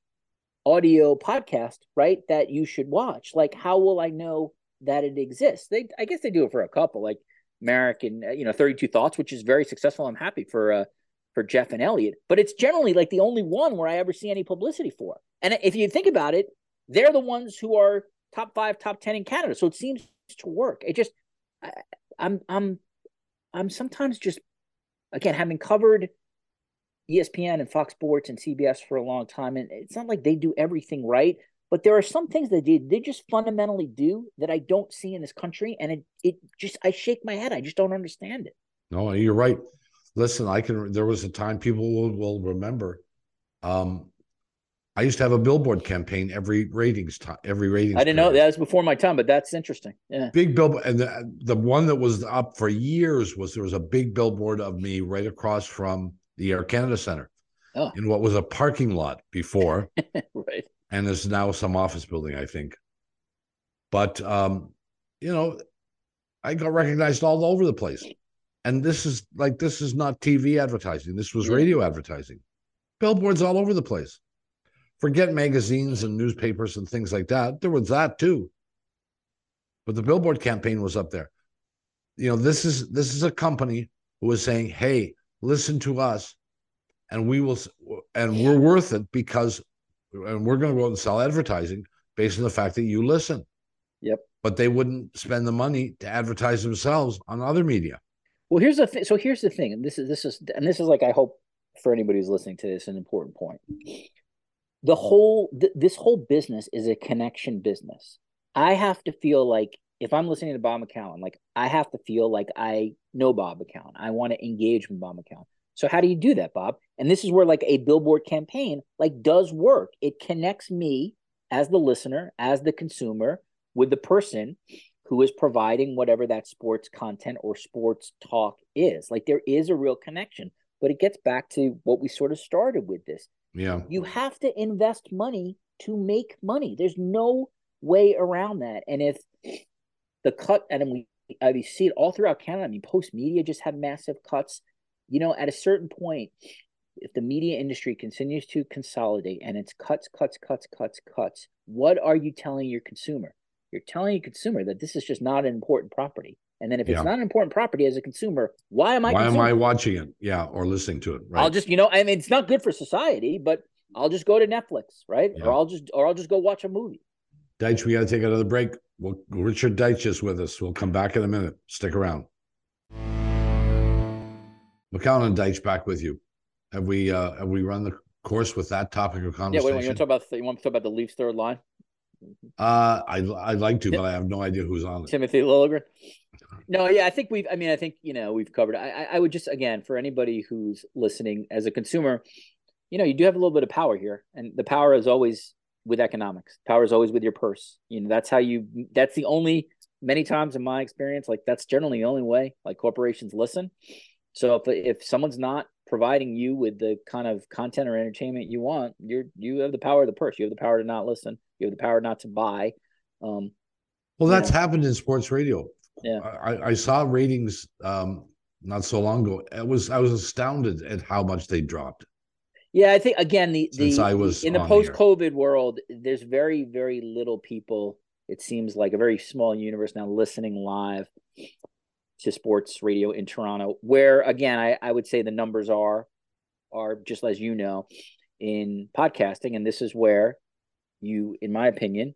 audio podcast, right, that you should watch, like, how will I know that it exists? They, I guess they do it for a couple, like Merrick and, you know, thirty-two Thoughts, which is very successful. I'm happy for uh, for Jeff and Elliot, but it's generally like the only one where I ever see any publicity for. And if you think about it, they're the ones who are top five, top ten in Canada. So it seems to work. It just, I, I'm, I'm, I'm sometimes just, again, having covered E S P N and Fox Sports and C B S for a long time, and it's not like they do everything right, but there are some things that they, they just fundamentally do that I don't see in this country, and it it just, I shake my head. I just don't understand it. No, you're right. Listen, I can. There was a time, people will, will remember. Um, I used to have a billboard campaign every ratings time. Every ratings. I didn't period. know that was before my time, but that's interesting. Yeah, big billboard, and the, the one that was up for years was, there was a big billboard of me right across from the Air Canada Centre, oh. in what was a parking lot before, right? And there's now some office building, I think. But um, you know, I got recognized all over the place, and this is like this is not T V advertising. This was radio advertising, billboards all over the place. Forget magazines and newspapers and things like that. There was that too, but the billboard campaign was up there. You know, this is this is a company who is saying, "Hey, listen to us, and we will, and yeah. we're worth it because, and we're going to go out and sell advertising based on the fact that you listen." Yep. But they wouldn't spend the money to advertise themselves on other media. Well, here's the thing. So here's the thing, and this is this is and this is like, I hope for anybody who's listening to this, an important point. The whole th- this whole business is a connection business. I have to feel like, if I'm listening to Bob McCallum, like I have to feel like I know Bob McCallum. I want to engage with Bob McCallum. So how do you do that, Bob? And this is where like a billboard campaign like does work. It connects me as the listener, as the consumer, with the person who is providing whatever that sports content or sports talk is. Like there is a real connection, but it gets back to what we sort of started with this. Yeah. You have to invest money to make money. There's no way around that. And if the cut, and we, I mean, we see it all throughout Canada. I mean, Post Media just had massive cuts. You know, at a certain point, if the media industry continues to consolidate and it's cuts, cuts, cuts, cuts, cuts, what are you telling your consumer? You're telling your consumer that this is just not an important property. And then if yeah. it's not an important property as a consumer, why am I Why consuming? am I watching it? Yeah, or listening to it, right? I'll just, you know, I mean, it's not good for society, but I'll just go to Netflix, right? Yeah. Or I'll just or I'll just go watch a movie. Deitsch, we got to take another break. We'll, Richard Deitsch is with us. We'll come back in a minute. Stick around. McCallum and Deitsch back with you. Have we uh, have we run the course with that topic of conversation? Yeah, wait, wait, you want to talk about you want to talk about the Leafs third line? Uh, I'd, I'd like to, but I have no idea who's on it. Timothy Lilligren. No, yeah, I think we've, I mean, I think, you know, we've covered, I, I would just, again, for anybody who's listening as a consumer, you know, you do have a little bit of power here, and the power is always with economics. Power is always with your purse. You know, that's how you, that's the only, many times in my experience, like that's generally the only way like corporations listen. So if, if someone's not providing you with the kind of content or entertainment you want, you're, you have the power of the purse. You have the power to not listen. You have the power not to buy. Um, well, that's know. happened in sports radio. Yeah. I, I saw ratings um, not so long ago. It was, I was astounded at how much they dropped. Yeah. I think again, the, the I was in the post-COVID world, there's very, very little people. It seems like a very small universe now listening live to sports radio in Toronto, where again, I, I would say the numbers are, are just as you know, in podcasting. And this is where you, in my opinion,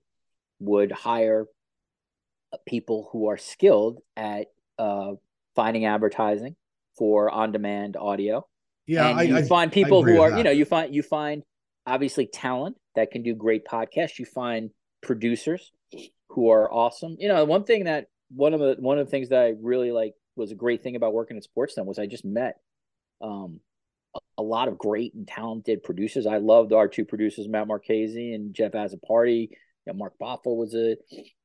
would hire people who are skilled at uh, finding advertising for on-demand audio. Yeah, and I, you I, find people who are, you know, you find you find obviously talent that can do great podcasts. You find producers who are awesome. You know, one thing that one of the one of the things that I really like was a great thing about working at Sportsnet was I just met um, a, a lot of great and talented producers. I loved our two producers, Matt Marchese and Jeff Azzapardi. You know, Mark Boffel was a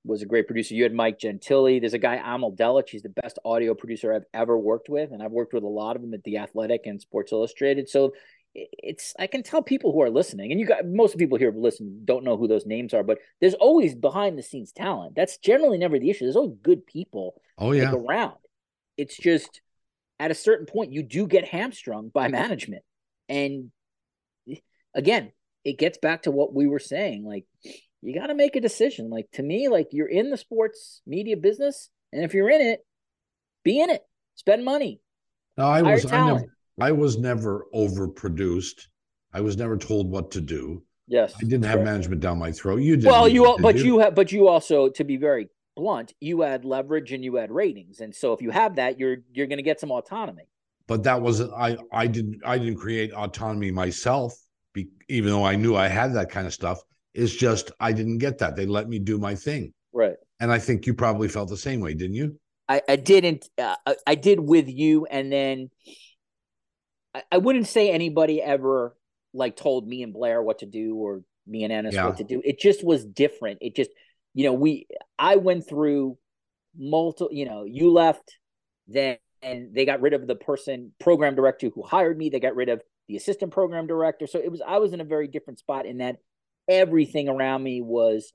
was a great producer. You had Mike Gentile. There's a guy, Amal Delic. He's the best audio producer I've ever worked with, and I've worked with a lot of them at The Athletic and Sports Illustrated. So it's I can tell people who are listening, and you got most people here listen don't know who those names are, but there's always behind the scenes talent. That's generally never the issue. There's always good people oh, yeah. like, around. It's just at a certain point you do get hamstrung by management, and again, it gets back to what we were saying, like. You got to make a decision. Like to me, like you're in the sports media business, and if you're in it, be in it. Spend money. No, I was I never, I was never overproduced. I was never told what to do. Yes, I didn't have right. management down my throat. You did. Well, you did but you, you have but you also, to be very blunt, you had leverage and you had ratings, and so if you have that, you're you're going to get some autonomy. But that wasn't. I I didn't I didn't create autonomy myself, be, even though I knew I had that kind of stuff. It's just I didn't get that. They let me do my thing. Right. And I think you probably felt the same way, didn't you? I, I didn't. Uh, I, I did with you. And then I, I wouldn't say anybody ever like told me and Blair what to do or me and Ennis yeah. what to do. It just was different. It just, you know, we I went through multiple, you know, you left then and they got rid of the person program director who hired me. They got rid of the assistant program director. So it was I was in a very different spot in that. Everything around me was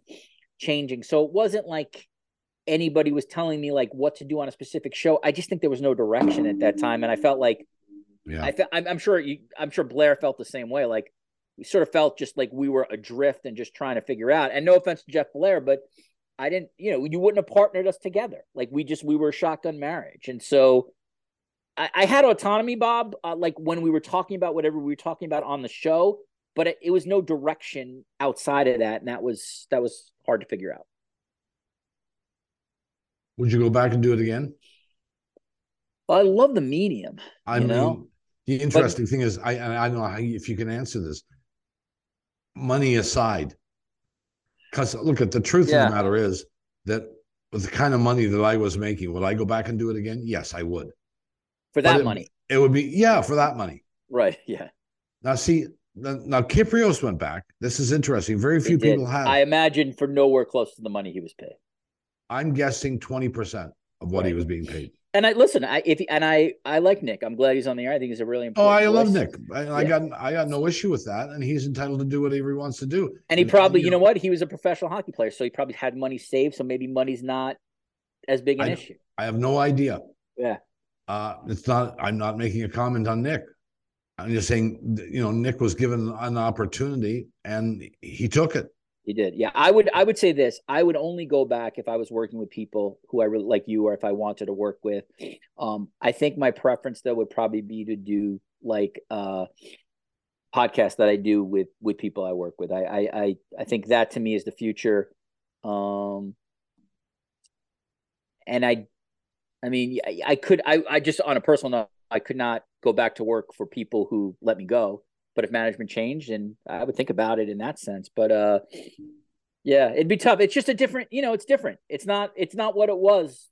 changing. So it wasn't like anybody was telling me like what to do on a specific show. I just think there was no direction at that time. And I felt like, yeah, I fe- I'm, I'm sure you, I'm sure Blair felt the same way. Like we sort of felt just like we were adrift and just trying to figure out, and no offense to Jeff Blair, but I didn't, you know, you wouldn't have partnered us together. Like we just, we were a shotgun marriage. And so I, I had autonomy, Bob, uh, like when we were talking about whatever we were talking about on the show, but it, it was no direction outside of that, and that was that was hard to figure out. Would you go back and do it again? Well, I love the medium. I you mean, know? the interesting but, thing is, I I don't know how, if you can answer this. Money aside, because look, at the truth yeah. of the matter is that with the kind of money that I was making, would I go back and do it again? Yes, I would. For that it, money, it would be yeah for that money. Right. Yeah. Now see. Now, Kypreos went back. This is interesting. Very few people have. I imagine for nowhere close to the money he was paid. I'm guessing twenty percent of what right. he was being paid. And I listen. I if and I I like Nick. I'm glad he's on the air. I think he's a really important. Oh, I love Nick. I, yeah. I got I got no issue with that. And he's entitled to do whatever he wants to do. And he and, probably, and, you know what? He was a professional hockey player, so he probably had money saved. So maybe money's not as big an I, issue. I have no idea. Yeah. Uh, it's not. I'm not making a comment on Nick. I'm just saying, you know, Nick was given an opportunity and he took it. He did. Yeah. I would, I would say this, I would only go back if I was working with people who I really like you, or if I wanted to work with. Um, I think my preference though would probably be to do like uh podcasts that I do with, with people I work with. I, I, I, I think that to me is the future. Um, and I, I mean, I, I could, I, I just, on a personal note, I could not go back to work for people who let me go, but if management changed, and I would think about it in that sense, but, uh, Yeah, it'd be tough. It's just a different, you know, it's different. It's not, it's not what it was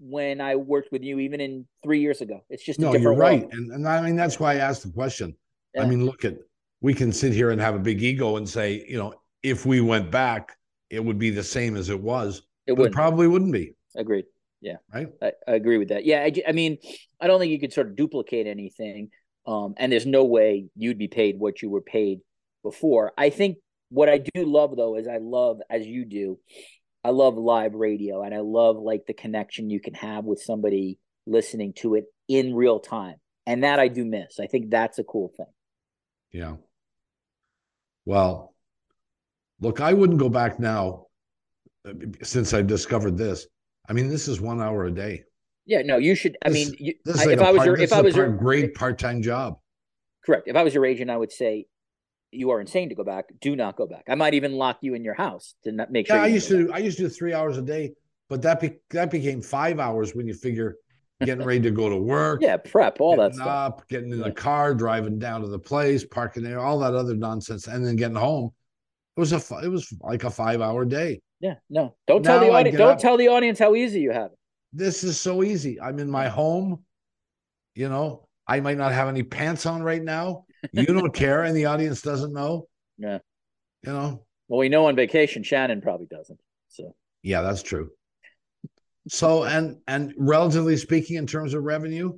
when I worked with you, even in three years ago. It's just a no, different you're right. And, and I mean, that's why I asked the question. Yeah. I mean, look at, we can sit here and have a big ego and say, you know, if we went back, it would be the same as it was. It, but it probably wouldn't be. Agreed. Yeah. Right. I, I agree with that. Yeah. I, I mean, I don't think you could sort of duplicate anything. Um, and there's no way you'd be paid what you were paid before. I think what I do love, though, is I love, as you do, I love live radio, and I love like the connection you can have with somebody listening to it in real time. And that I do miss. I think that's a cool thing. Yeah. Well, look, I wouldn't go back now since I've discovered this. I mean, this is one hour a day. Yeah, no, you should. I this, mean, you, this is like if a I was part, your, if I was a part, your, great part-time job. Correct. If I was your agent, I would say you are insane to go back. Do not go back. I might even lock you in your house to not make sure. Yeah, I used to. Back. I used to do three hours a day, but that be, that became five hours when you figure getting ready to go to work. Yeah, prep, all that stuff. Up, getting in yeah. the car, driving down to the place, parking there, all that other nonsense, and then getting home. It was a. It was like a five-hour day. Yeah. No. Don't now tell the audience. Don't up. tell the audience how easy you have it. This is so easy. I'm in my home. You know, I might not have any pants on right now. You don't care, and the audience doesn't know. Yeah. You know? Well, we know on vacation, Shannon probably doesn't. So. Yeah, that's true. So, and and relatively speaking, in terms of revenue,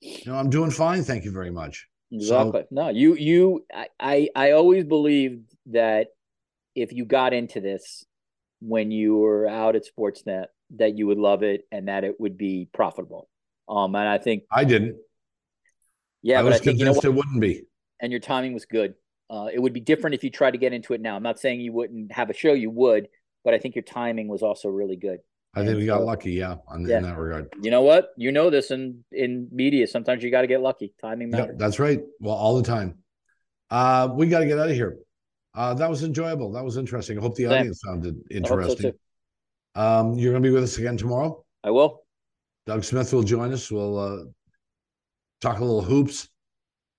you know, I'm doing fine. Thank you very much. Exactly. So, no, you, you, I, I, I always believed that if you got into this when you were out at Sportsnet, that you would love it and that it would be profitable. Um, and I think I didn't. Yeah, I was but I think, convinced you know, it wouldn't be. And your timing was good. Uh, it would be different if you tried to get into it now. I'm not saying you wouldn't have a show; you would, but I think your timing was also really good. I think and we got so, lucky, yeah, on, yeah, in that regard. You know what? You know this in in media. Sometimes you got to get lucky. Timing matters. Yeah, that's right. Well, all the time. Uh, we got to get out of here. Uh, that was enjoyable. That was interesting. I hope the audience Same. found it interesting. Um, you're going to be with us again tomorrow. I will. Doug Smith will join us. We'll uh, talk a little hoops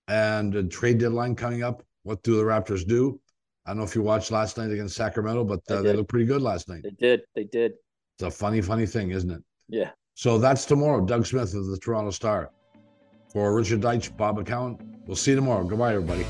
and a trade deadline coming up. What do the Raptors do? I don't know if you watched last night against Sacramento, but uh, they looked pretty good last night. They did. They did. It's a funny, funny thing, isn't it? Yeah. So that's tomorrow. Doug Smith of the Toronto Star. For Richard Deitsch, Bob McCallum. We'll see you tomorrow. Goodbye, everybody.